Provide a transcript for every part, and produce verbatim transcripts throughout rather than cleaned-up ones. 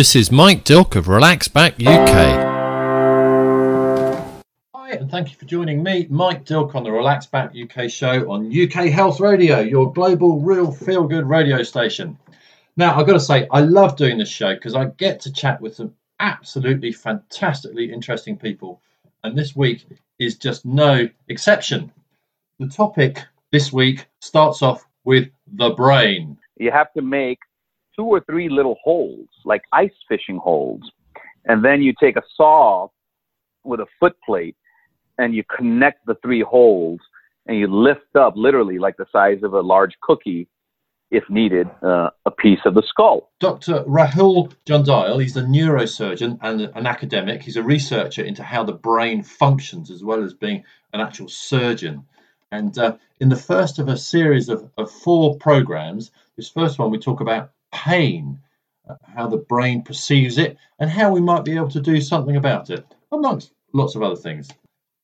This is Mike Dilk of Relax Back U K. Hi, and thank you for joining me, Mike Dilk, on the Relax Back U K show on U K Health Radio, your global, real, feel-good radio station. Now, I've got to say, I love doing this show because I get to chat with some absolutely fantastically interesting people, and this week is just no exception. The topic this week starts off with the brain. You have to make two or three little holes, like ice fishing holes. And then you take a saw with a foot plate and you connect the three holes and you lift up literally like the size of a large cookie, if needed, uh, a piece of the skull. Dr Rahul Jandial, he's a neurosurgeon and an academic. He's a researcher into how the brain functions as well as being an actual surgeon. And uh, in the first of a series of, of four programs, this first one we talk about pain, uh, how the brain perceives it and how we might be able to do something about it, amongst lots of other things.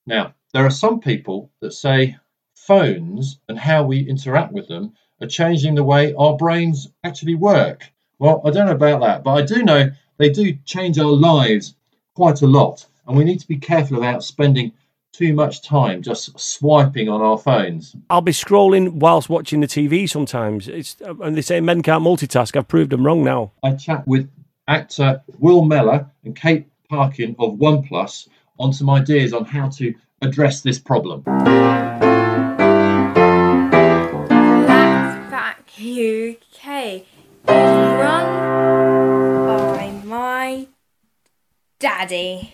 Now, there are some people that say phones and how we interact with them are changing the way our brains actually work. Well, I don't know about that, but I do know they do change our lives quite a lot, and we need to be careful about spending too much time just swiping on our phones. I'll be scrolling whilst watching the T V sometimes. It's, and they say men can't multitask. I've proved them wrong now. I chat with actor Will Mellor and Kate Parkin of OnePlus on some ideas on how to address this problem. Relax Back U K is run by my daddy.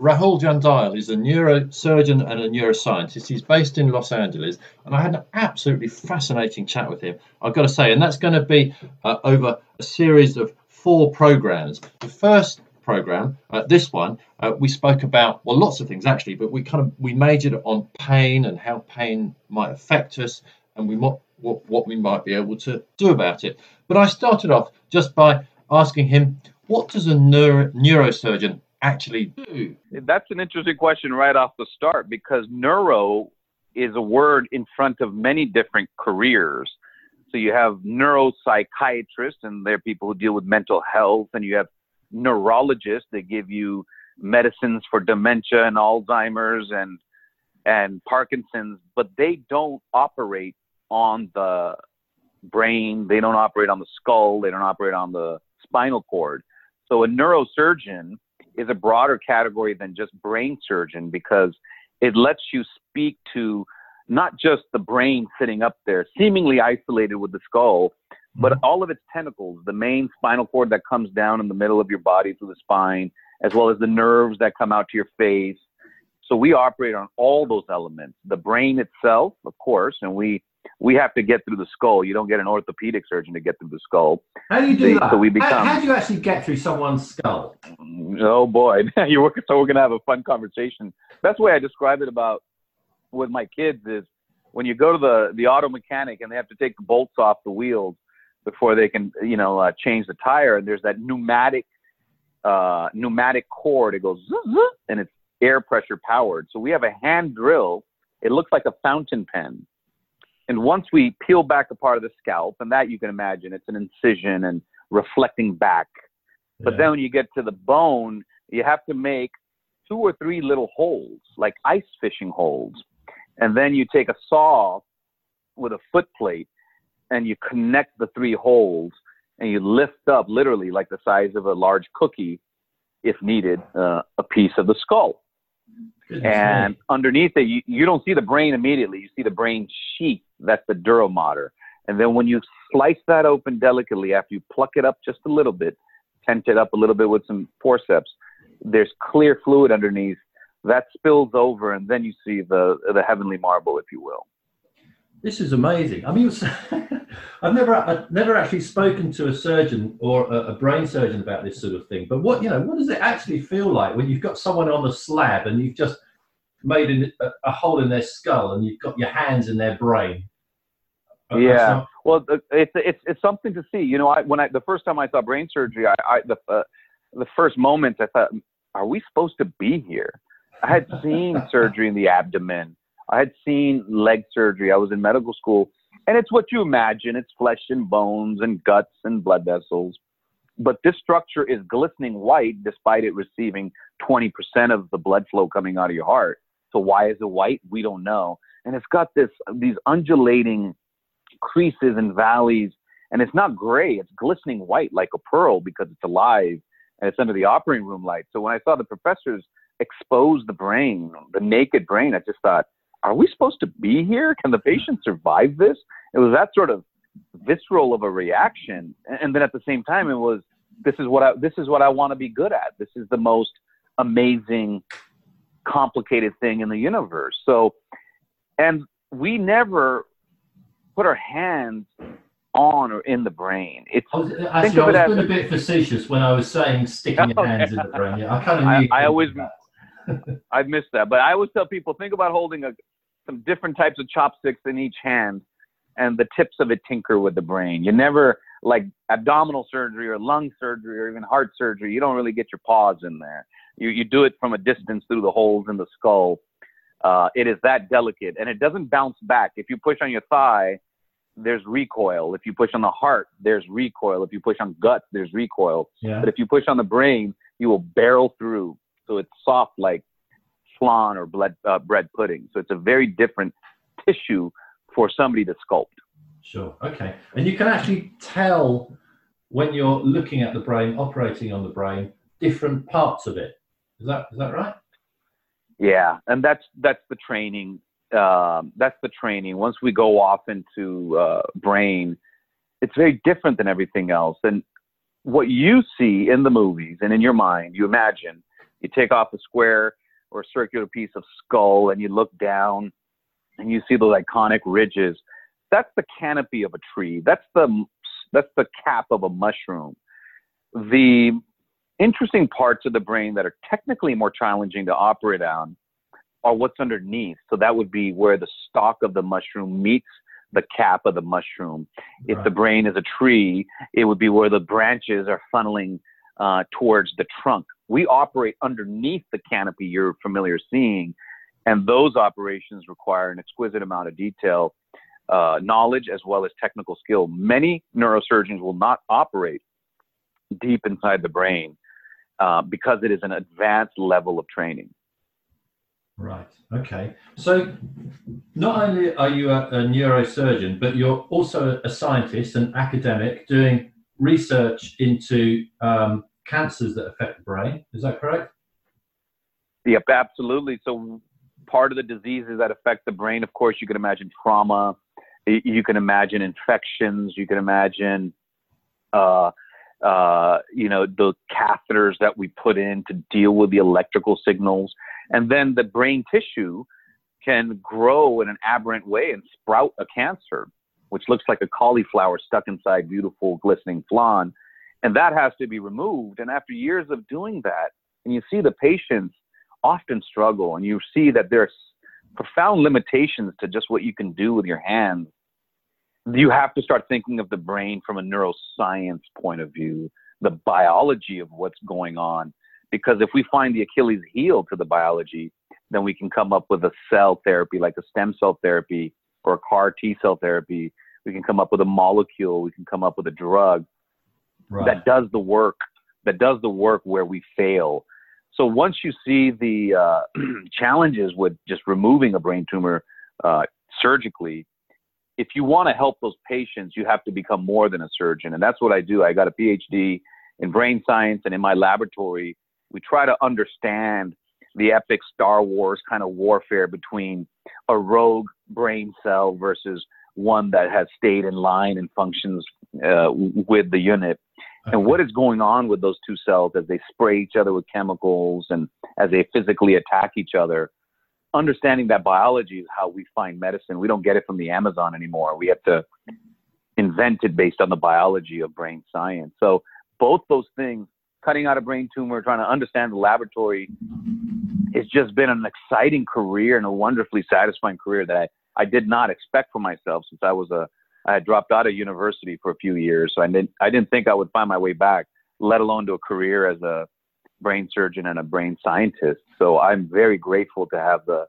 Rahul Jandial is a neurosurgeon and a neuroscientist. He's based in Los Angeles, and I had an absolutely fascinating chat with him, I've got to say, and that's going to be uh, over a series of four programs. The first program, uh, this one, uh, we spoke about, well, lots of things actually, but we kind of we majored on pain and how pain might affect us and we what what we might be able to do about it. But I started off just by asking him, what does a neuro- neurosurgeon actually do? That's an interesting question right off the start, because neuro is a word in front of many different careers. So you have neuropsychiatrists, and they're people who deal with mental health, and you have neurologists that give you medicines for dementia and Alzheimer's and and Parkinson's, but they don't operate on the brain, they don't operate on the skull, they don't operate on the spinal cord. So a neurosurgeon is a broader category than just brain surgeon, because it lets you speak to not just the brain sitting up there, seemingly isolated with the skull, but all of its tentacles, the main spinal cord that comes down in the middle of your body through the spine, as well as the nerves that come out to your face. So we operate on all those elements, the brain itself, of course, and we we have to get through the skull. You don't get an orthopedic surgeon to get through the skull. How do you do they, that? So we become, how, how do you actually get through someone's skull? Oh, boy. You're working, so we're going to have a fun conversation. That's the way I describe it about with my kids is when you go to the, the auto mechanic and they have to take the bolts off the wheels before they can, you know, uh, change the tire. And there's that pneumatic, uh, pneumatic cord. It goes and it's air pressure powered. So we have a hand drill. It looks like a fountain pen. And once we peel back a part of the scalp, and that you can imagine, it's an incision and reflecting back. But yeah. Then when you get to the bone, you have to make two or three little holes, like ice fishing holes. And then you take a saw with a foot plate and you connect the three holes and you lift up literally like the size of a large cookie, if needed, uh, a piece of the skull. And underneath it, you, you don't see the brain immediately. You see the brain sheath. That's the dura mater. And then when you slice that open delicately, after you pluck it up just a little bit, tent it up a little bit with some forceps, there's clear fluid underneath. That spills over, and then you see the the heavenly marble, if you will. This is amazing. I mean, I've never I've never actually spoken to a surgeon or a, a brain surgeon about this sort of thing. But what you know, what does it actually feel like when you've got someone on a slab and you've just made an, a, a hole in their skull and you've got your hands in their brain? And yeah. Not... Well, it's it's it's something to see. You know, I when I the first time I saw brain surgery, I, I the uh, the first moment I thought, are we supposed to be here? I had seen surgery in the abdomen. I had seen leg surgery. I was in medical school, and it's what you imagine. It's flesh and bones and guts and blood vessels. But this structure is glistening white despite it receiving twenty percent of the blood flow coming out of your heart. So why is it white? We don't know. And it's got this these undulating creases and valleys, and it's not gray. It's glistening white like a pearl because it's alive, and it's under the operating room light. So when I saw the professors expose the brain, the naked brain, I just thought, are we supposed to be here? Can the patient survive this? It was that sort of visceral of a reaction. And then at the same time, it was, this is what I, this is what I want to be good at. This is the most amazing, complicated thing in the universe. So, and we never put our hands on or in the brain. It's I was, actually, think of I was it being as, a bit facetious when I was saying sticking your oh, hands yeah. in the brain. Yeah, I kind of knew I, I always, I missed that, but I always tell people, think about holding a, some different types of chopsticks in each hand, and the tips of it tinker with the brain. You never, like abdominal surgery or lung surgery or even heart surgery, you don't really get your paws in there. You you do it from a distance through the holes in the skull. Uh, it is that delicate, and it doesn't bounce back. If you push on your thigh, there's recoil. If you push on the heart, there's recoil. If you push on guts, there's recoil. Yeah. But if you push on the brain, you will barrel through. So it's soft like flan or bread, uh, bread pudding. So it's a very different tissue for somebody to sculpt. Sure, okay. And you can actually tell when you're looking at the brain, operating on the brain, different parts of it. Is that is that right? Yeah, and that's that's the training. Um, that's the training. Once we go off into uh, brain, it's very different than everything else. And what you see in the movies and in your mind, you imagine, you take off a square or a circular piece of skull and you look down, and you see those iconic ridges. That's the canopy of a tree. That's the that's the cap of a mushroom. The interesting parts of the brain that are technically more challenging to operate on are what's underneath. So that would be where the stalk of the mushroom meets the cap of the mushroom. Right. If the brain is a tree, it would be where the branches are funneling uh, towards the trunk. We operate underneath the canopy you're familiar seeing. And those operations require an exquisite amount of detail, uh, knowledge, as well as technical skill. Many neurosurgeons will not operate deep inside the brain uh, because it is an advanced level of training. Right. Okay. So not only are you a, a neurosurgeon, but you're also a scientist, an academic, doing research into um, cancers that affect the brain. Is that correct? Yep, absolutely. So part of the diseases that affect the brain, of course, you can imagine trauma, you can imagine infections, you can imagine, uh, uh, you know, the catheters that we put in to deal with the electrical signals. And then the brain tissue can grow in an aberrant way and sprout a cancer, which looks like a cauliflower stuck inside beautiful glistening flan. And that has to be removed. And after years of doing that, and you see the patients often struggle, and you see that there's profound limitations to just what you can do with your hands. You have to start thinking of the brain from a neuroscience point of view, the biology of what's going on, because if we find the Achilles heel to the biology, then we can come up with a cell therapy, like a stem cell therapy or a CAR T cell therapy. We can come up with a molecule. We can come up with a drug right. that does the work, that does the work where we fail. So once you see the uh, challenges with just removing a brain tumor uh, surgically, if you want to help those patients, you have to become more than a surgeon. And that's what I do. I got a P H D in brain science, and in my laboratory, we try to understand the epic Star Wars kind of warfare between a rogue brain cell versus one that has stayed in line and functions uh, with the unit. And what is going on with those two cells as they spray each other with chemicals and as they physically attack each other? Understanding that biology is how we find medicine. We don't get it from the Amazon anymore. We have to invent it based on the biology of brain science. So both those things, cutting out a brain tumor, trying to understand the laboratory, it's just been an exciting career and a wonderfully satisfying career that I, I did not expect for myself since I was a I had dropped out of university for a few years, so I didn't, I didn't think I would find my way back, let alone to a career as a brain surgeon and a brain scientist. So I'm very grateful to have the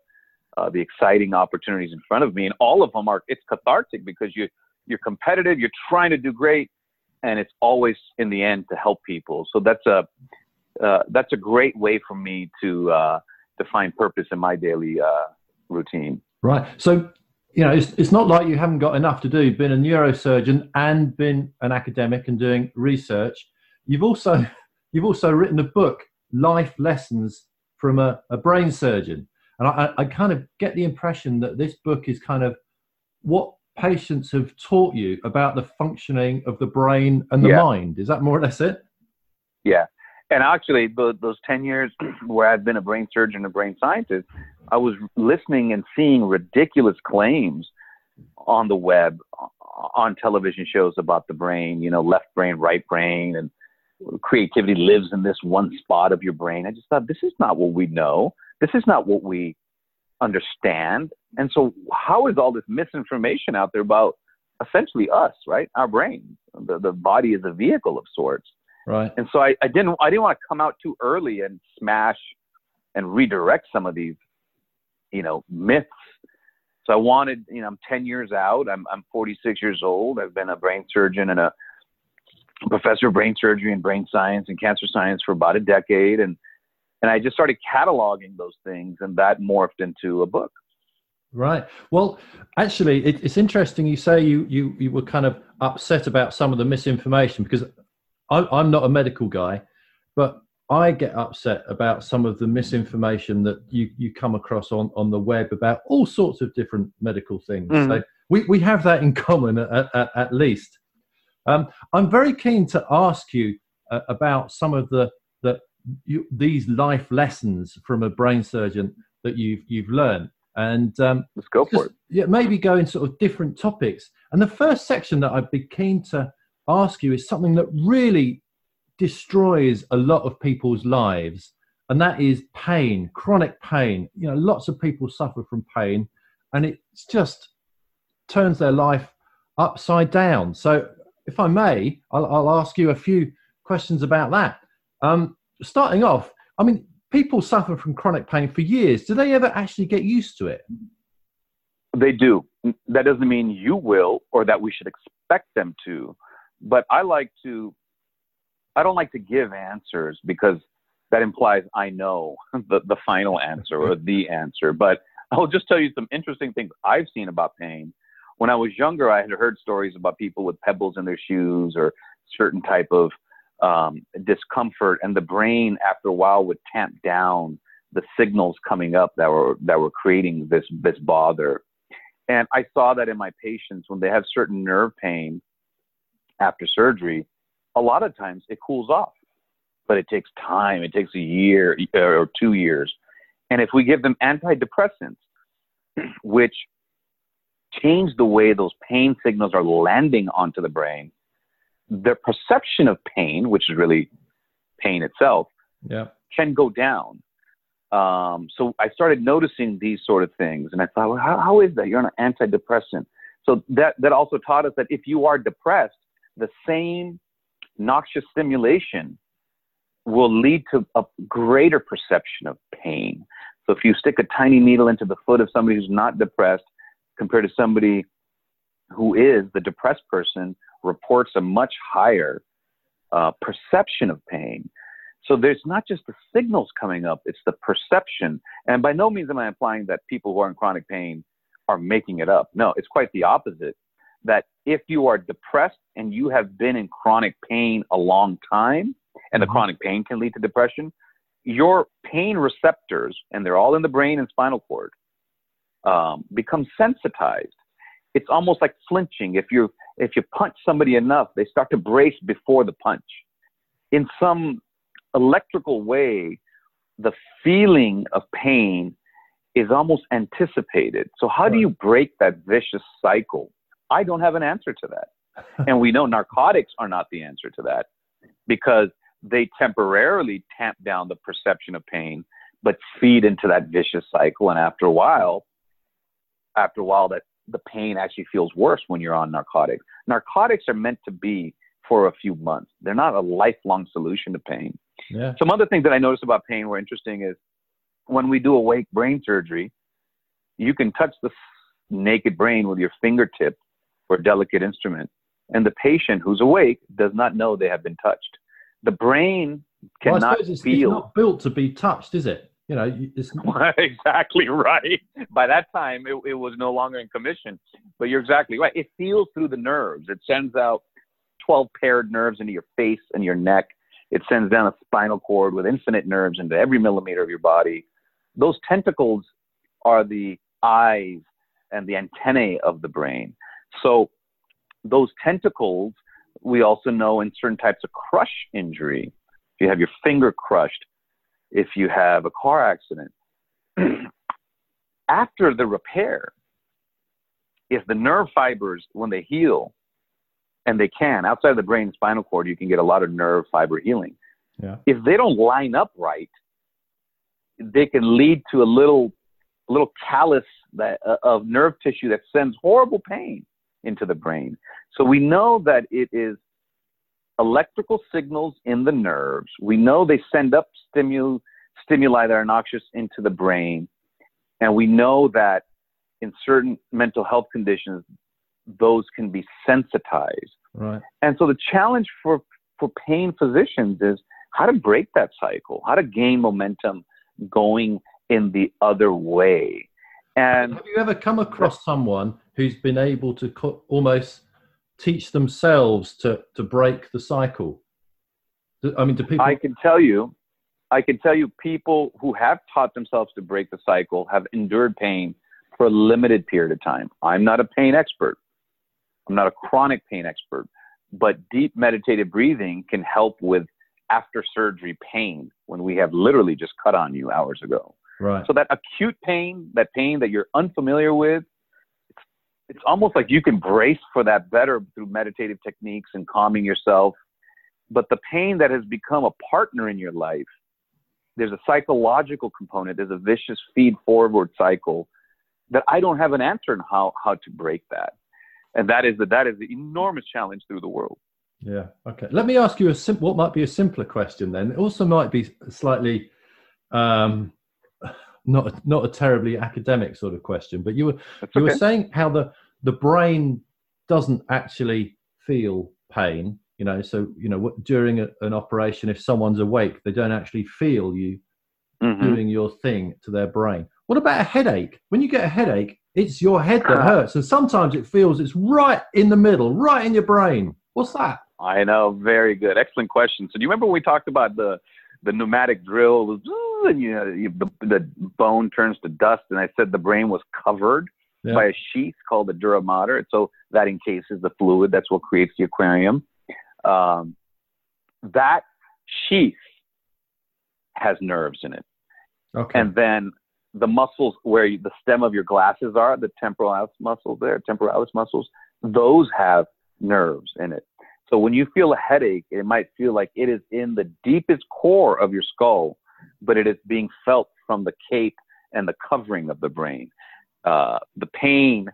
uh, the exciting opportunities in front of me, and all of them are, it's cathartic because you, you're competitive, you're trying to do great, and it's always in the end to help people. So that's a uh, that's a great way for me to uh, to find purpose in my daily uh, routine. Right. So, you know, it's it's not like you haven't got enough to do. Been a neurosurgeon and been an academic and doing research. You've also you've also written a book, Life Lessons from a, a Brain Surgeon, and I, I kind of get the impression that this book is kind of what patients have taught you about the functioning of the brain and the yeah. mind. Is that more or less it? Yeah. And actually, the, those ten years where I've been a brain surgeon, a brain scientist, I was listening and seeing ridiculous claims on the web, on television shows about the brain, you know, left brain, right brain, and creativity lives in this one spot of your brain. I just thought, this is not what we know. This is not what we understand. And so how is all this misinformation out there about essentially us, right? Our brain, the, the body is a vehicle of sorts. Right. And so I, I didn't, I didn't want to come out too early and smash and redirect some of these, you know, myths. So I wanted, you know, I'm ten years out. I'm, I'm forty-six years old. I've been a brain surgeon and a professor of brain surgery and brain science and cancer science for about a decade. And, and I just started cataloging those things, and that morphed into a book. Right. Well, actually, it, it's interesting. You say you, you, you were kind of upset about some of the misinformation, because I, I'm not a medical guy, but I get upset about some of the misinformation that you, you come across on, on the web about all sorts of different medical things. Mm. So we, we have that in common at, at, at least. Um, I'm very keen to ask you uh, about some of the, the you, these life lessons from a brain surgeon that you've you've learned, and um, let's go just, for it. Yeah, maybe go in sort of different topics. And the first section that I'd be keen to ask you is something that really destroys a lot of people's lives, and that is pain, chronic pain. You know, lots of people suffer from pain, and it just turns their life upside down. So, if I may, I'll, I'll ask you a few questions about that. Um, starting off, I mean, people suffer from chronic pain for years. Do they ever actually get used to it? They do. That doesn't mean you will, or that we should expect them to. But I like to, I don't like to give answers, because that implies I know the, the final answer or the answer. But I'll just tell you some interesting things I've seen about pain. When I was younger, I had heard stories about people with pebbles in their shoes or certain type of um, discomfort, and the brain, after a while, would tamp down the signals coming up that were that were creating this this bother. And I saw that in my patients when they have certain nerve pain after surgery. A lot of times it cools off, but it takes time. It takes a year or two years, and if we give them antidepressants, which change the way those pain signals are landing onto the brain, their perception of pain, which is really pain itself, yeah. can go down. Um, so I started noticing these sort of things, and I thought, well, how, how is that? You're on an antidepressant. So that, that also taught us that if you are depressed, the same noxious stimulation will lead to a greater perception of pain. So if you stick a tiny needle into the foot of somebody who's not depressed, compared to somebody who is, the depressed person reports a much higher uh, perception of pain. So there's not just the signals coming up, it's the perception. And by no means am I implying that people who are in chronic pain are making it up. No, it's quite the opposite. That if you are depressed and you have been in chronic pain a long time, and the chronic pain can lead to depression, your pain receptors, and they're all in the brain and spinal cord, Um, become sensitized. It's almost like flinching. If you if you punch somebody enough, they start to brace before the punch. In some electrical way, the feeling of pain is almost anticipated. So how do you break that vicious cycle? I don't have an answer to that. And we know narcotics are not the answer to that, because they temporarily tamp down the perception of pain, but feed into that vicious cycle. And after a while, after a while that the pain actually feels worse when you're on narcotics. Narcotics are meant to be for a few months. They're not a lifelong solution to pain. Yeah. Some other things that I noticed about pain were interesting is when we do awake brain surgery, you can touch the naked brain with your fingertip or a delicate instrument, and the patient who's awake does not know they have been touched. The brain cannot well, I suppose it's, feel. It's not built to be touched, is it? You know, it's not... Exactly right. By that time, it, it was no longer in commission. But you're exactly right. It feels through the nerves. It sends out twelve paired nerves into your face and your neck. It sends down a spinal cord with infinite nerves into every millimeter of your body. Those tentacles are the eyes and the antennae of the brain. So those tentacles, we also know in certain types of crush injury, if you have your finger crushed, if you have a car accident, after the repair, if the nerve fibers, when they heal, and they can, outside of the brain and spinal cord, you can get a lot of nerve fiber healing. Yeah. If they don't line up right, they can lead to a little a little callus that, uh, of nerve tissue that sends horrible pain into the brain. So we know that it is electrical signals in the nerves. We know they send up stimu- stimuli that are noxious into the brain. And we know that in certain mental health conditions, those can be sensitized. Right. And so the challenge for, for pain physicians is how to break that cycle, how to gain momentum going in the other way. And have you ever come across someone who's been able to co- almost teach themselves to, to break the cycle? I mean, do people... I can tell you, I can tell you people who have taught themselves to break the cycle have endured pain for a limited period of time. I'm not a pain expert. I'm not a chronic pain expert, but deep meditative breathing can help with after surgery pain when we have literally just cut on you hours ago. Right. So that acute pain, that pain that you're unfamiliar with, it's, it's almost like you can brace for that better through meditative techniques and calming yourself. But the pain that has become a partner in your life, there's a psychological component, there's a vicious feed forward cycle that I don't have an answer on how, how to break that. And that is the, that is the enormous challenge through the world. Yeah. Okay. Let me ask you a simple, what might be a simpler question then. It also might be slightly, um, not, a, not a terribly academic sort of question, but you were, That's you okay. were saying how the, the brain doesn't actually feel pain, you know, so, you know, what, during a, an operation, if someone's awake, they don't actually feel you mm-hmm. doing your thing to their brain. What about a headache? When you get a headache, it's your head that hurts. And sometimes it feels it's right in the middle, right in your brain. What's that? I know. Very good. Excellent question. So do you remember when we talked about the, the pneumatic drill? And you know, you, the, the bone turns to dust. And I said the brain was covered yeah. by a sheath called the dura mater. So that encases the fluid. That's what creates the aquarium. Um, that sheath has nerves in it. Okay. And then the muscles where the stem of your glasses are, the temporalis muscles there, temporalis muscles, those have nerves in it. So when you feel a headache, it might feel like it is in the deepest core of your skull, but it is being felt from the cape and the covering of the brain. Uh, the pain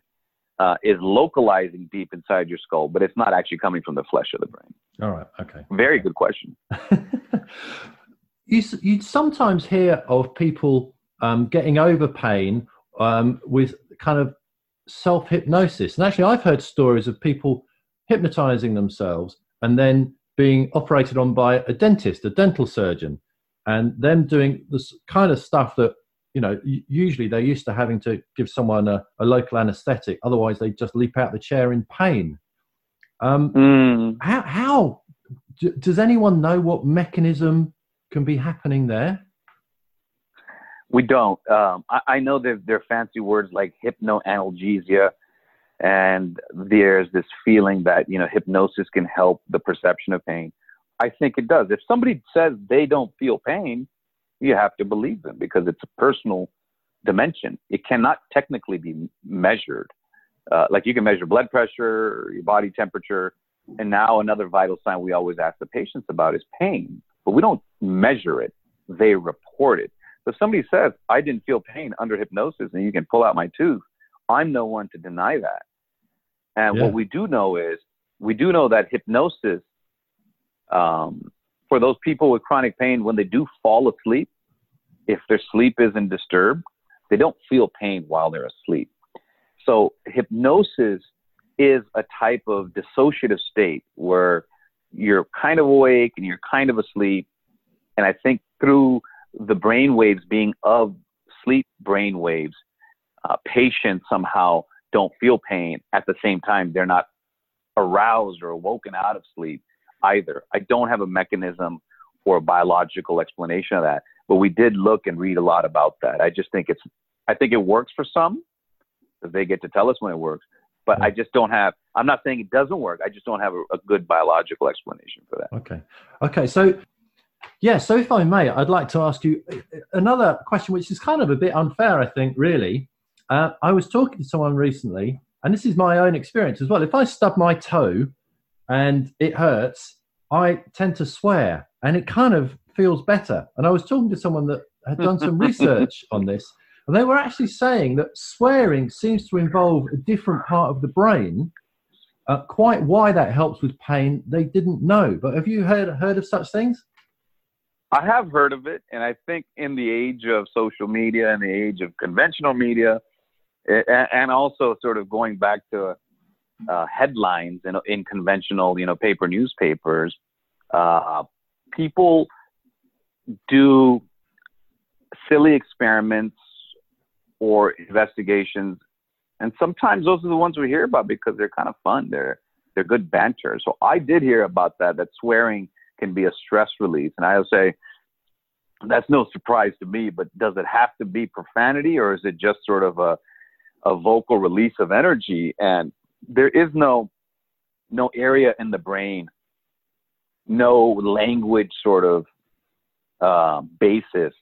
uh, is localizing deep inside your skull, but it's not actually coming from the flesh of the brain. All right. Okay. Very good question. you, you sometimes hear of people Um, getting over pain um, with kind of self-hypnosis. And actually, I've heard stories of people hypnotizing themselves and then being operated on by a dentist, a dental surgeon, and them doing this kind of stuff that, you know, usually they're used to having to give someone a, a local anesthetic. Otherwise, they just leap out the chair in pain. Um, mm. How, how d- does anyone know what mechanism can be happening there? We don't. Um, I, I know there are fancy words like hypnoanalgesia, and there's this feeling that, you know, hypnosis can help the perception of pain. I think it does. If somebody says they don't feel pain, you have to believe them because it's a personal dimension. It cannot technically be measured. Uh, like you can measure blood pressure, or your body temperature, and now another vital sign we always ask the patients about is pain, but we don't measure it. They report it. So somebody says, I didn't feel pain under hypnosis, and you can pull out my tooth. I'm no one to deny that. And yeah. what we do know is, we do know that hypnosis, um, for those people with chronic pain, when they do fall asleep, if their sleep isn't disturbed, they don't feel pain while they're asleep. So hypnosis is a type of dissociative state where you're kind of awake and you're kind of asleep. And I think through the brain waves being of sleep brain waves, uh, patients somehow don't feel pain. At the same time, they're not aroused or woken out of sleep either. I don't have a mechanism or a biological explanation of that, but we did look and read a lot about that. I just think it's, I think it works for some, because they get to tell us when it works, but yeah. I just don't have, I'm not saying it doesn't work. I just don't have a, a good biological explanation for that. Okay. Okay. So yeah. So if I may, I'd like to ask you another question, which is kind of a bit unfair, I think, really. Uh, I was talking to someone recently, and this is my own experience as well. If I stub my toe and it hurts, I tend to swear and it kind of feels better. And I was talking to someone that had done some research on this, and they were actually saying that swearing seems to involve a different part of the brain. Uh, quite why that helps with pain, they didn't know. But have you heard heard of such things? I have heard of it. And I think in the age of social media and the age of conventional media, it, and also sort of going back to uh, headlines in, in conventional, you know, paper newspapers, uh, people do silly experiments or investigations. And sometimes those are the ones we hear about because they're kind of fun. They're, they're good banter. So I did hear about that, that swearing can be a stress release. And I'll say, that's no surprise to me, but does it have to be profanity, or is it just sort of a, a vocal release of energy? And there is no, no area in the brain, no language sort of uh, basis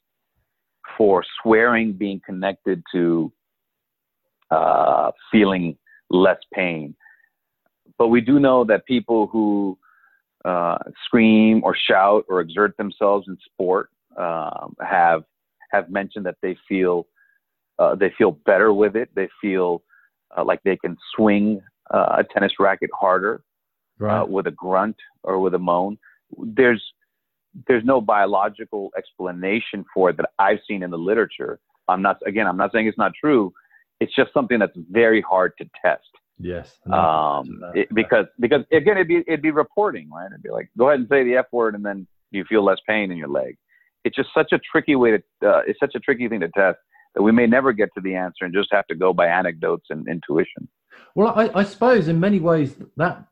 for swearing being connected to uh, feeling less pain. But we do know that people who uh, scream or shout or exert themselves in sport um, have, have mentioned that they feel, uh, they feel better with it. They feel uh, like they can swing uh, a tennis racket harder, right, uh, with a grunt or with a moan. There's, there's no biological explanation for it that I've seen in the literature. I'm not, again, I'm not saying it's not true. It's just something that's very hard to test. Yes. No, um, no, it, no. because, because again, it'd be, it'd be reporting, right? It'd be like, go ahead and say the F word, and then you feel less pain in your leg. It's just such a tricky way to, uh, it's such a tricky thing to test that we may never get to the answer and just have to go by anecdotes and intuition. Well, I, I suppose in many ways that,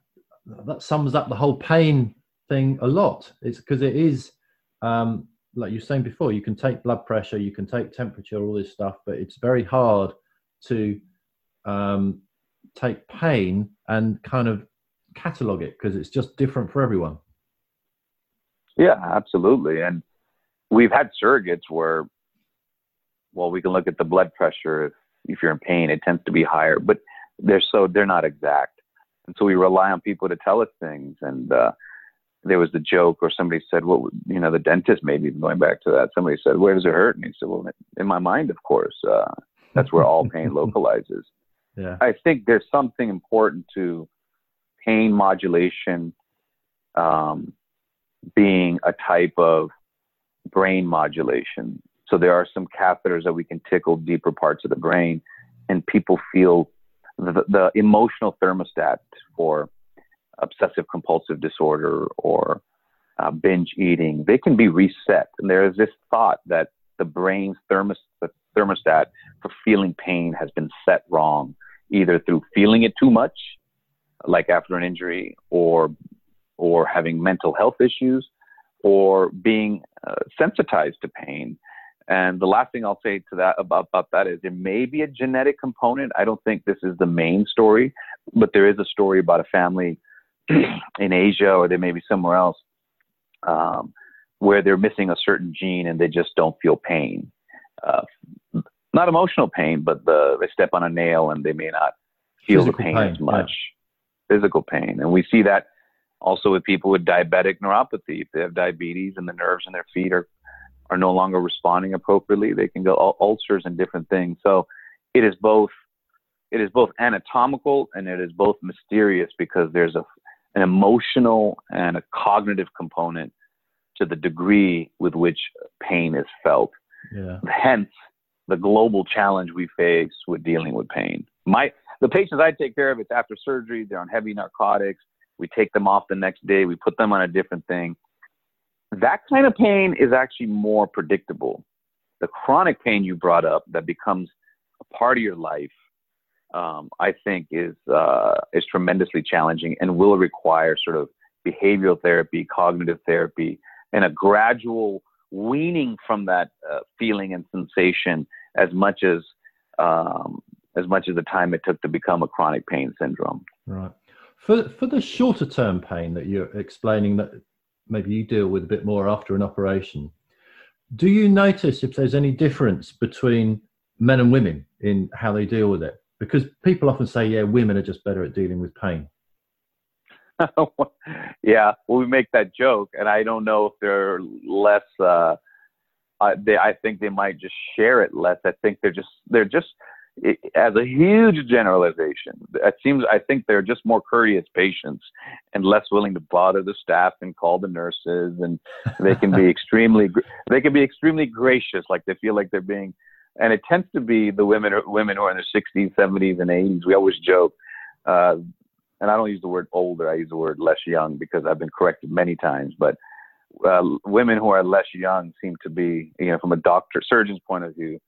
that sums up the whole pain thing a lot. It's because it is, um, like you were saying before, you can take blood pressure, you can take temperature, all this stuff, but it's very hard to, um, take pain and kind of catalog it, because it's just different for everyone. Yeah, absolutely. And we've had surrogates where, well, we can look at the blood pressure. If you're in pain, it tends to be higher, but they're so, they're not exact. And so we rely on people to tell us things. And, uh, there was the joke, or somebody said, well, you know, the dentist, maybe even going back to that, somebody said, where does it hurt? And he said, well, in my mind, of course, uh, that's where all pain localizes. Yeah. I think there's something important to pain modulation um, being a type of brain modulation. So there are some catheters that we can tickle deeper parts of the brain, and people feel the, the emotional thermostat for obsessive compulsive disorder or uh, binge eating. They can be reset. And there is this thought that the brain's thermos, the thermostat for feeling pain has been set wrong, either through feeling it too much, like after an injury, or or having mental health issues, or being uh, sensitized to pain. And the last thing I'll say to that about, about that is there may be a genetic component. I don't think this is the main story, but there is a story about a family in Asia, or they may be somewhere else, um, where they're missing a certain gene and they just don't feel pain. Uh, not emotional pain, but the, they step on a nail and they may not feel physical the pain, pain as much. Yeah. Physical pain. And we see that also with people with diabetic neuropathy. If they have diabetes and the nerves in their feet are, are no longer responding appropriately, they can go ulcers and different things. So it is both, it is both anatomical and it is both mysterious, because there's a, an emotional and a cognitive component to the degree with which pain is felt. Yeah. Hence the global challenge we face with dealing with pain. My, The patients I take care of, it's after surgery, they're on heavy narcotics. We take them off the next day. We put them on a different thing. That kind of pain is actually more predictable. The chronic pain you brought up that becomes a part of your life, um, I think is uh, is tremendously challenging and will require sort of behavioral therapy, cognitive therapy, and a gradual weaning from that uh, feeling and sensation as much as um, as much as the time it took to become a chronic pain syndrome. Right. For for the shorter term pain that you're explaining that maybe you deal with a bit more after an operation, do you notice if there's any difference between men and women in how they deal with it? Because people often say, yeah, women are just better at dealing with pain. Yeah, well, we make that joke, and I don't know if they're less, uh, uh, they, I think they might just share it less. I think they're just, they're just, it, as a huge generalization, it seems, I think they're just more courteous patients and less willing to bother the staff and call the nurses, and they can be extremely, they can be extremely gracious, like they feel like they're being, and it tends to be the women, women who are in their sixties, seventies, and eighties. We always joke, uh, and I don't use the word older, I use the word less young because I've been corrected many times, but uh, women who are less young seem to be, you know, from a doctor, surgeon's point of view,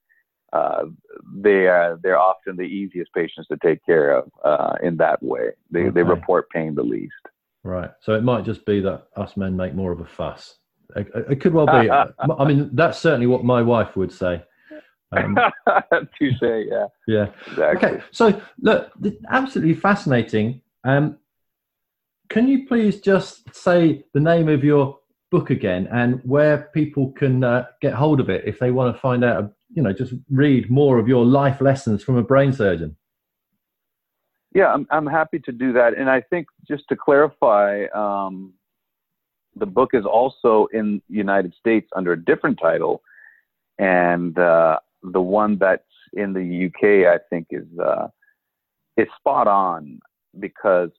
uh, they are, they're often the easiest patients to take care of uh, in that way. They okay. they report pain the least. Right. So it might just be that us men make more of a fuss. It, it could well be. I mean, that's certainly what my wife would say. Um, Touché, yeah. Yeah. Exactly. Okay. So look, absolutely fascinating. Um, can you please just say the name of your book again and where people can uh, get hold of it if they want to find out, you know, just read more of your life lessons from a brain surgeon? Yeah, I'm, I'm happy to do that. And I think just to clarify, um, the book is also in the United States under a different title. And uh, the one that's in the U K, I think, is uh, is spot on, because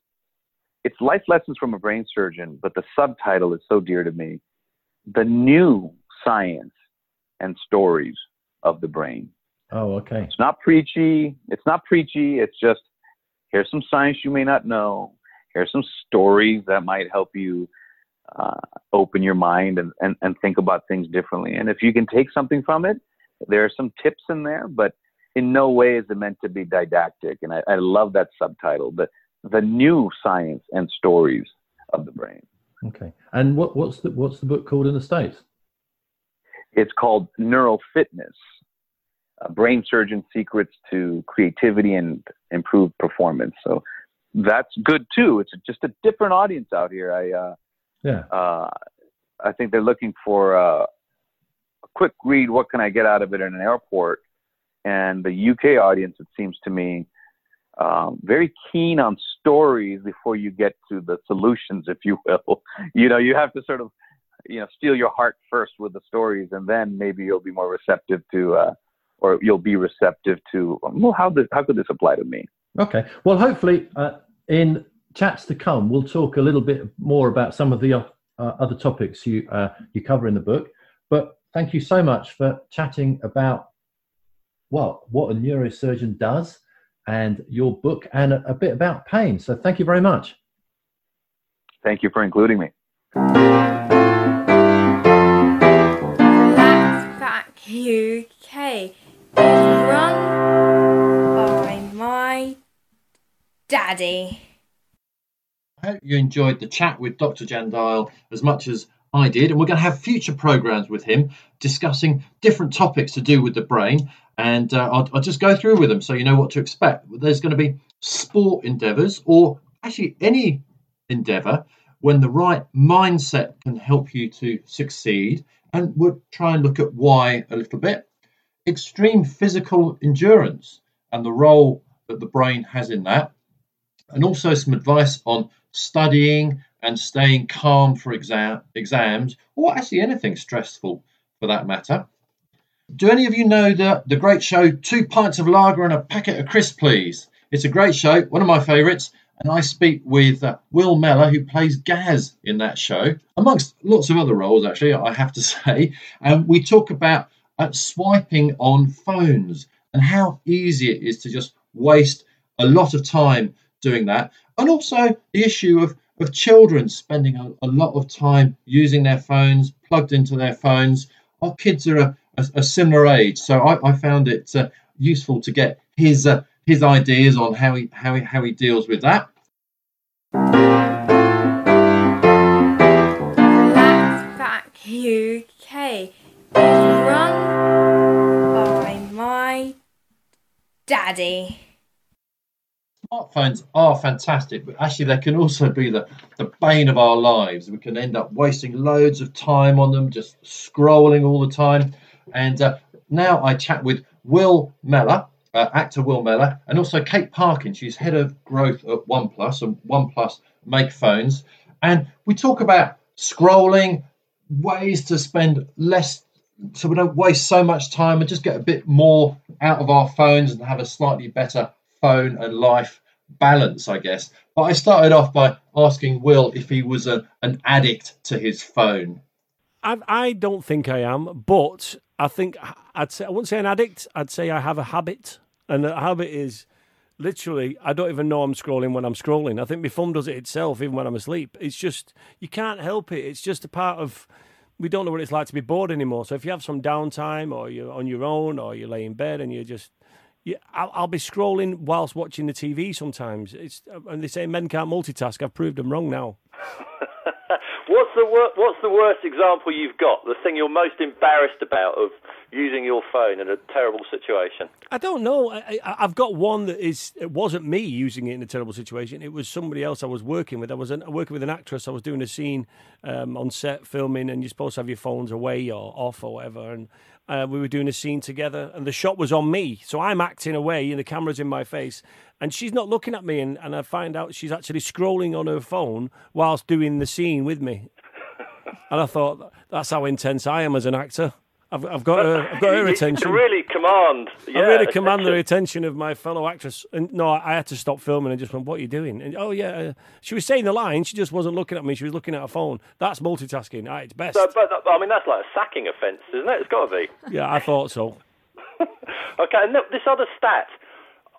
it's Life Lessons from a Brain Surgeon, but the subtitle is so dear to me, The New Science and Stories of the Brain. Oh, okay. It's not preachy. It's not preachy. It's just, here's some science you may not know. Here's some stories that might help you uh, open your mind and, and, and think about things differently. And if you can take something from it, there are some tips in there, but in no way is it meant to be didactic. And I, I love that subtitle, but The New Science and Stories of the Brain. Okay. And what, what's the, what's the book called in the States? It's called Neurofitness, uh, Brain Surgeon Secrets to Creativity and Improved Performance. So that's good too. It's just a different audience out here. I, uh, yeah. uh, I think they're looking for uh, a quick read. What can I get out of it in an airport? And the U K audience, it seems to me, Um, very keen on stories before you get to the solutions, if you will. You know, you have to sort of, you know, steal your heart first with the stories, and then maybe you'll be more receptive to, uh, or you'll be receptive to, well, how did, how could this apply to me? Okay. Well, hopefully uh, in chats to come, we'll talk a little bit more about some of the uh, other topics you uh, you cover in the book. But thank you so much for chatting about, well, what a neurosurgeon does, and your book, and a bit about pain. So thank you very much. Thank you for including me. Relax Back U K is run by my daddy. I hope you enjoyed the chat with Doctor Jandial as much as I did, and we're going to have future programs with him discussing different topics to do with the brain, and uh, I'll, I'll just go through with them so you know what to expect. There's going to be sport endeavors, or actually any endeavor when the right mindset can help you to succeed, and we'll try and look at why a little bit. Extreme physical endurance and the role that the brain has in that, and also some advice on studying and staying calm for exam, exams, or actually anything stressful for that matter. Do any of you know the, the great show Two Pints of Lager and a Packet of Crisps, Please? It's a great show, one of my favourites, and I speak with uh, Will Mellor, who plays Gaz in that show, amongst lots of other roles, actually, I have to say. And um, we talk about uh, swiping on phones and how easy it is to just waste a lot of time doing that. And also the issue of, of children spending a, a lot of time using their phones, plugged into their phones. Our kids are a, a, a similar age, so I, I found it uh, useful to get his uh, his ideas on how he how he, how he deals with that. Relax Back U K is run by my daddy. Smartphones are fantastic, but actually they can also be the, the bane of our lives. We can end up wasting loads of time on them, just scrolling all the time. And uh, now I chat with Will Mellor, uh, actor Will Mellor, and also Kate Parkin. She's head of growth at OnePlus, and OnePlus make phones. And we talk about scrolling, ways to spend less, so we don't waste so much time and just get a bit more out of our phones and have a slightly better phone and life balance, I guess. But I started off by asking Will if he was a, an addict to his phone. I, I don't think I am, but I think I'd say I wouldn't say an addict. I'd say I have a habit, and the habit is literally I don't even know I'm scrolling when I'm scrolling. I think my phone does it itself, even when I'm asleep. It's just you can't help it. It's just a part of. We don't know what it's like to be bored anymore. So if you have some downtime, or you're on your own, or you lay in bed and you're just. Yeah, I'll be scrolling whilst watching the T V sometimes. It's and they say men can't multitask. I've proved them wrong now. What's the wor- What's the worst example you've got? The thing you're most embarrassed about of using your phone in a terrible situation? I don't know. I, I, I've got one that is. It wasn't me using it in a terrible situation. It was somebody else I was working with. I was an, working with an actress. I was doing a scene um, on set filming, and you're supposed to have your phones away or off or whatever, and. Uh, we were doing a scene together, and the shot was on me. So I'm acting away, and the camera's in my face, and she's not looking at me. And, and I find out she's actually scrolling on her phone whilst doing the scene with me. And I thought, that's how intense I am as an actor. I've, I've got her, I've got her attention. You really command. Yeah. I really command the attention of my fellow actress. And no, I had to stop filming and just went, what are you doing? And oh, yeah. She was saying the line. She just wasn't looking at me. She was looking at her phone. That's multitasking at its best. But, but, I mean, that's like a sacking offence, isn't it? It's got to be. Yeah, I thought so. OK, and this other stat.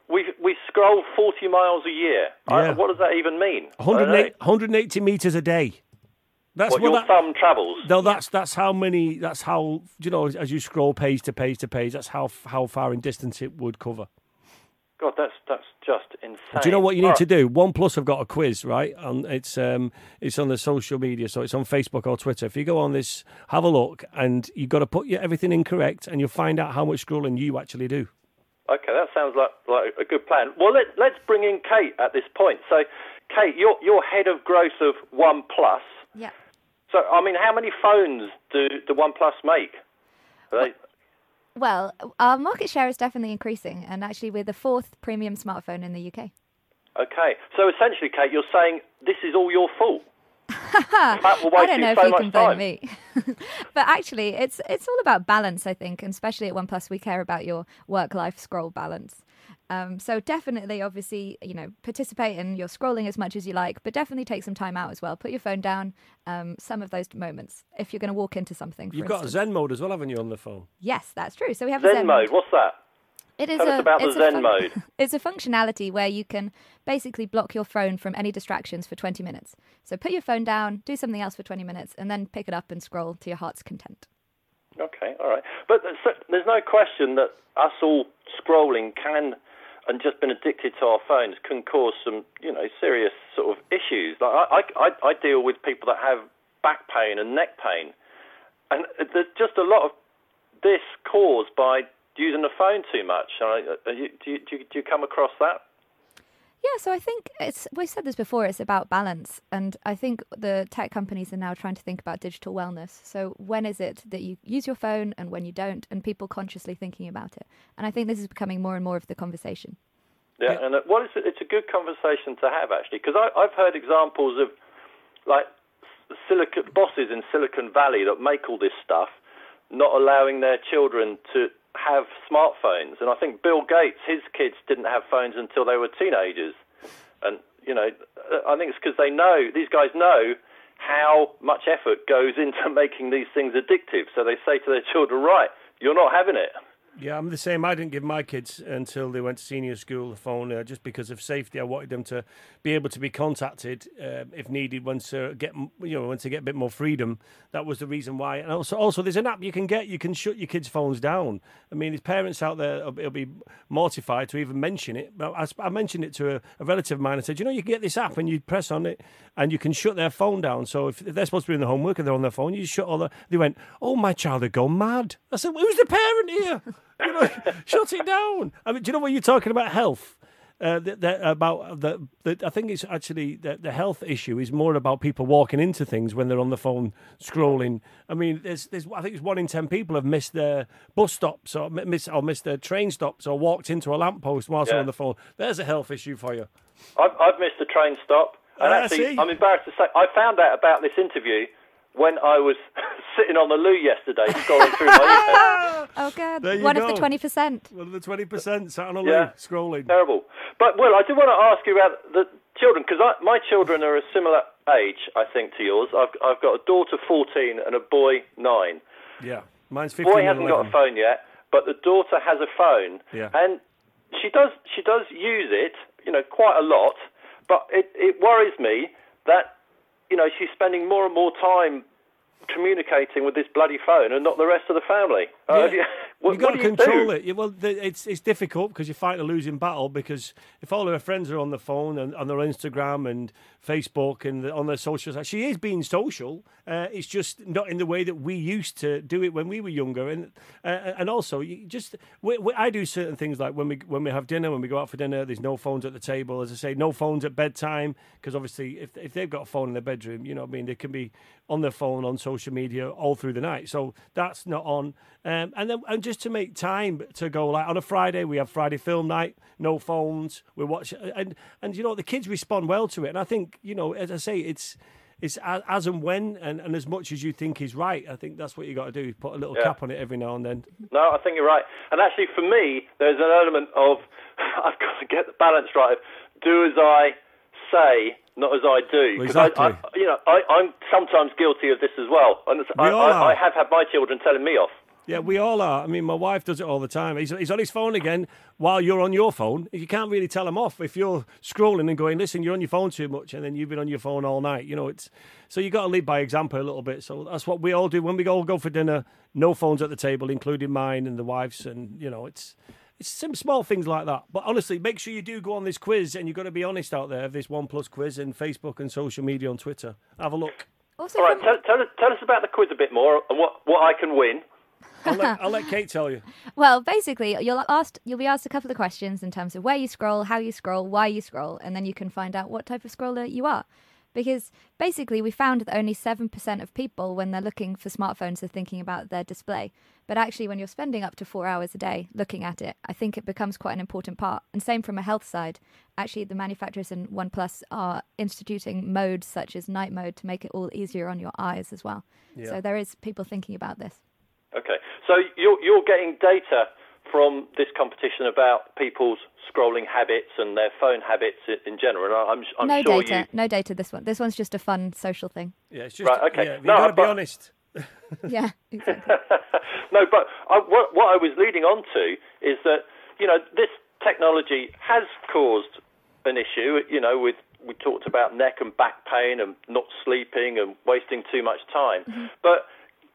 We we scroll forty miles a year. Yeah. I, what does that even mean? one hundred eighty metres a day. That's what, what your that, thumb travels. No, that's that's how many. That's how you know. As you scroll page to page to page, that's how how far in distance it would cover. God, that's that's just insane. Do you know what you need right. to do? OnePlus have got a quiz, right? And it's um it's on the social media, so it's on Facebook or Twitter. If you go on this, have a look, and you've got to put your, everything in correct, and you'll find out how much scrolling you actually do. Okay, that sounds like like a good plan. Well, let let's bring in Kate at this point. So, Kate, you're you're head of growth of OnePlus. Yeah. So, I mean, how many phones do, do OnePlus make? They... Well, our market share is definitely increasing, and actually we're the fourth premium smartphone in the U K. Okay. So, essentially, Kate, you're saying this is all your fault. I don't know so if you can blame me. But actually, it's it's all about balance, I think, and especially at OnePlus, we care about your work-life scroll balance. Um, so definitely, obviously, you know, participate in your scrolling as much as you like, but definitely take some time out as well. Put your phone down um, some of those moments if you're going to walk into something. For You've instance. Got a Zen mode as well, haven't you, on the phone? Yes, that's true. So we have Zen a Zen mode. mode. What's that? It is Tell a, us about the Zen fun- mode. It's a functionality where you can basically block your phone from any distractions for twenty minutes. So put your phone down, do something else for twenty minutes, and then pick it up and scroll to your heart's content. Okay, all right. But there's no question that us all scrolling can... and just been addicted to our phones can cause some, you know, serious sort of issues. Like I, I, I deal with people that have back pain and neck pain, and there's just a lot of this caused by using the phone too much. Do you, do you, do you come across that? Yeah, so I think it's, we've said this before, it's about balance. And I think the tech companies are now trying to think about digital wellness. So when is it that you use your phone and when you don't, and people consciously thinking about it? And I think this is becoming more and more of the conversation. Yeah, and well, it's, it's a good conversation to have, actually, because I've heard examples of, like, silicon bosses in Silicon Valley that make all this stuff, not allowing their children to... have smartphones, and I think Bill Gates, his kids didn't have phones until they were teenagers, and you know, I think it's because they know, these guys know how much effort goes into making these things addictive, so they say to their children, right, you're not having it. Yeah, I'm the same. I didn't give my kids until they went to senior school a phone uh, just because of safety. I wanted them to be able to be contacted uh, if needed once to get you know once to get a bit more freedom. That was the reason why. And also, also there's an app you can get. You can shut your kids' phones down. I mean, there's parents out there will be mortified to even mention it. But I, I mentioned it to a, a relative of mine. I said, you know, you can get this app and you press on it and you can shut their phone down. So if they're supposed to be in the homework and they're on their phone, you shut all the. They went, oh, my child had gone mad. I said, who's the parent here? You know, shut it down. I mean, do you know what you're talking about? Health. Uh, the, the, about the, the, I think it's actually the, the health issue is more about people walking into things when they're on the phone scrolling. I mean, there's, there's I think it's one in ten people have missed their bus stops or miss or missed their train stops or walked into a lamppost whilst yeah. they're on the phone. There's a health issue for you. I've, I've missed a train stop, and uh, actually, I'm embarrassed to say I found out about this interview when I was sitting on the loo yesterday, scrolling through my email. Oh, God. One go. of the twenty percent. One of the twenty percent sat on a yeah. loo, scrolling. Terrible. But, Will, I do want to ask you about the children, because my children are a similar age, I think, to yours. I've, I've got a daughter fourteen and a boy nine. Yeah. Mine's fifteen. Boy hasn't got a phone yet, but the daughter has a phone. Yeah. And she does, she does use it, you know, quite a lot, but it, it worries me that, you know, she's spending more and more time communicating with this bloody phone and not the rest of the family. Uh, yeah. you, what, You've got what to control do? it. You, well, the, it's it's difficult because you fight a losing battle, because if all her friends are on the phone and on their Instagram and Facebook and the, on their socials, she is being social. Uh, it's just not in the way that we used to do it when we were younger. And uh, and also, you just we, we, I do certain things like when we when we have dinner, when we go out for dinner, there's no phones at the table. As I say, no phones at bedtime, because obviously if if they've got a phone in their bedroom, you know what I mean, they can be on their phone on social media all through the night, so that's not on. Um, and then, and just to make time to go, like on a Friday, we have Friday film night, no phones. We watch, and and you know the kids respond well to it. And I think, you know, as I say, it's it's as, as and when, and, and as much as you think is right. I think that's what you got to do. You put a little yeah. cap on it every now and then. No, I think you're right. And actually, for me, there's an element of I've got to get the balance right. Do as I say, not as I do. Well, exactly. I, I, you know, I, I'm sometimes guilty of this as well. And I, I, I have had my children telling me off. Yeah, we all are. I mean, my wife does it all the time. He's, he's on his phone again while you're on your phone. You can't really tell him off if you're scrolling and going, listen, you're on your phone too much, and then you've been on your phone all night. You know, it's so you got to lead by example a little bit. So that's what we all do when we all go for dinner. No phones at the table, including mine and the wife's. And, you know, it's... It's some small things like that. But honestly, make sure you do go on this quiz, and you've got to be honest out there, this OnePlus quiz and Facebook and social media on Twitter. Have a look. Also, all right, from... tell, tell, us, tell us about the quiz a bit more and what, what I can win. I'll let, I'll let Kate tell you. Well, basically, you'll, asked, you'll be asked a couple of questions in terms of where you scroll, how you scroll, why you scroll, and then you can find out what type of scroller you are. Because basically we found that only seven percent of people, when they're looking for smartphones, are thinking about their display. But actually when you're spending up to four hours a day looking at it, I think it becomes quite an important part. And same from a health side. Actually, the manufacturers in OnePlus are instituting modes such as night mode to make it all easier on your eyes as well. Yeah. So there is people thinking about this. Okay. So you're, you're getting data from this competition about people's scrolling habits and their phone habits in general. I'm, I'm no sure data, you... no data. This one, this one's just a fun social thing. Yeah, it's just right. Okay, yeah, you've no, got to but... be honest. Yeah, exactly. No, but I, what, what I was leading on to is that, you know, this technology has caused an issue. You know, with we talked about neck and back pain and not sleeping and wasting too much time, mm-hmm. but.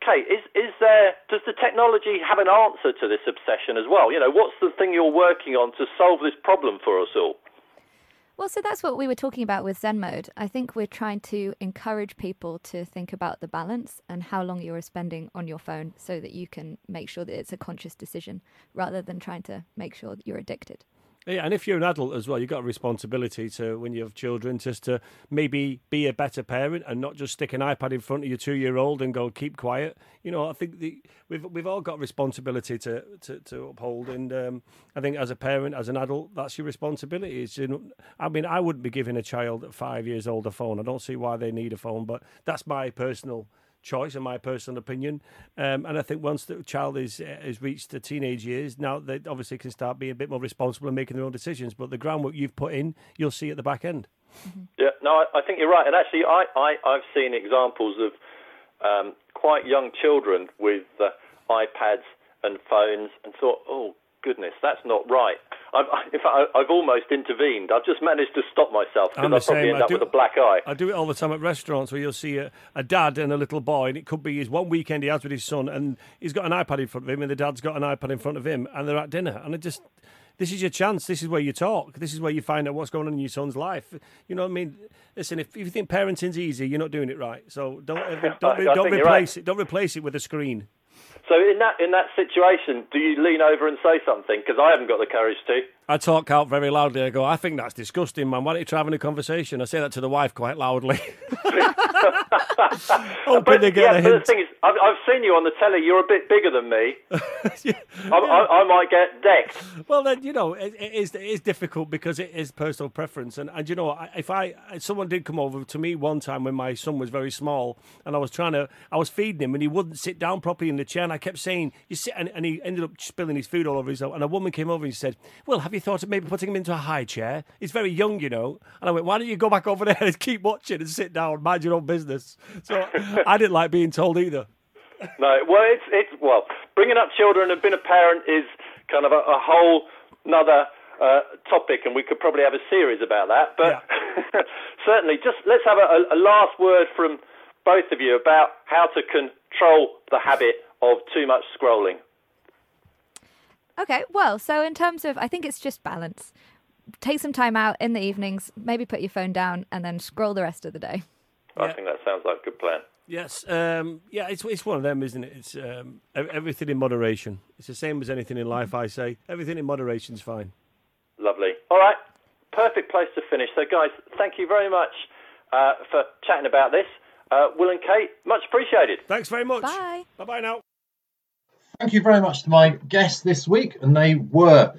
Kate, is, is there, does the technology have an answer to this obsession as well? You know, what's the thing you're working on to solve this problem for us all? Well, so that's what we were talking about with Zen mode. I think we're trying to encourage people to think about the balance and how long you're spending on your phone so that you can make sure that it's a conscious decision rather than trying to make sure that you're addicted. Yeah, and if you're an adult as well, you've got a responsibility to, when you have children, just to maybe be a better parent and not just stick an iPad in front of your two-year-old and go, keep quiet. You know, I think the, we've we've all got a responsibility to, to, to uphold. And um, I think as a parent, as an adult, that's your responsibility. It's, you know, I mean, I wouldn't be giving a child at five years old a phone. I don't see why they need a phone, but that's my personal choice and my personal opinion. Um, and I think once the child is has reached the teenage years, now they obviously can start being a bit more responsible and making their own decisions. But the groundwork you've put in, you'll see at the back end. Mm-hmm. Yeah, no, I, I think you're right. And actually, I, I, I've seen examples of um, quite young children with uh, iPads and phones and thought, oh, goodness, that's not right. I've, in fact, I've almost intervened. I've just managed to stop myself because I'll probably end up with a black eye. I do it all the time at restaurants where you'll see a, a dad and a little boy, and it could be his one weekend he has with his son, and he's got an iPad in front of him, and the dad's got an iPad in front of him, and they're at dinner. And I just... This is your chance. This is where you talk. This is where you find out what's going on in your son's life. You know what I mean? Listen, if, if you think parenting's easy, you're not doing it right. So don't ever, don't, don't, don't replace right. it. Don't replace it with a screen. So in that in that situation, do you lean over and say something? Because I haven't got the courage to. I talk out very loudly. I go, I think that's disgusting, man. Why don't you try having a conversation? I say that to the wife quite loudly. Hoping they get yeah, a hint. But the thing is, I've, I've seen you on the telly. You're a bit bigger than me. yeah. I, I, I might get decked. Well, then, you know, it, it, is, it is difficult because it is personal preference. And, and you know, if I if someone did come over to me one time when my son was very small and I was trying to, I was feeding him and he wouldn't sit down properly in the chair. And I kept saying, you sit, and, and he ended up spilling his food all over himself. And a woman came over and she said, well, have you thought of maybe putting him into a high chair? He's very young, you know. And I went, why don't you go back over there and keep watching and sit down, mind your own business? So I didn't like being told either. No, well, it's it's well, bringing up children and being a parent is kind of a, a whole nother uh, topic, and we could probably have a series about that. But yeah. Certainly, just let's have a, a last word from both of you about how to control the habit of too much scrolling. Okay, well, so in terms of, I think it's just balance. Take some time out in the evenings, maybe put your phone down, and then scroll the rest of the day. I yeah. think that sounds like a good plan. Yes, um, yeah, it's it's one of them, isn't it? It's um, everything in moderation. It's the same as anything in life, I say. Everything in moderation's fine. Lovely. All right, perfect place to finish. So, guys, thank you very much uh, for chatting about this. Uh, Will and Kate, much appreciated. Thanks very much. Bye. Bye-bye now. Thank you very much to my guests this week, and they were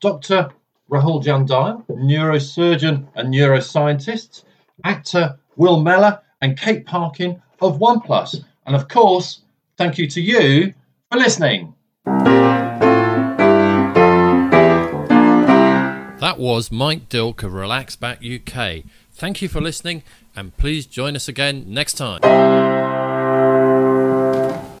Doctor Rahul Jandial, neurosurgeon and neuroscientist, actor Will Mellor, and Kate Parkin of OnePlus. And of course, thank you to you for listening. That was Mike Dilke of Relax Back U K. Thank you for listening, and please join us again next time.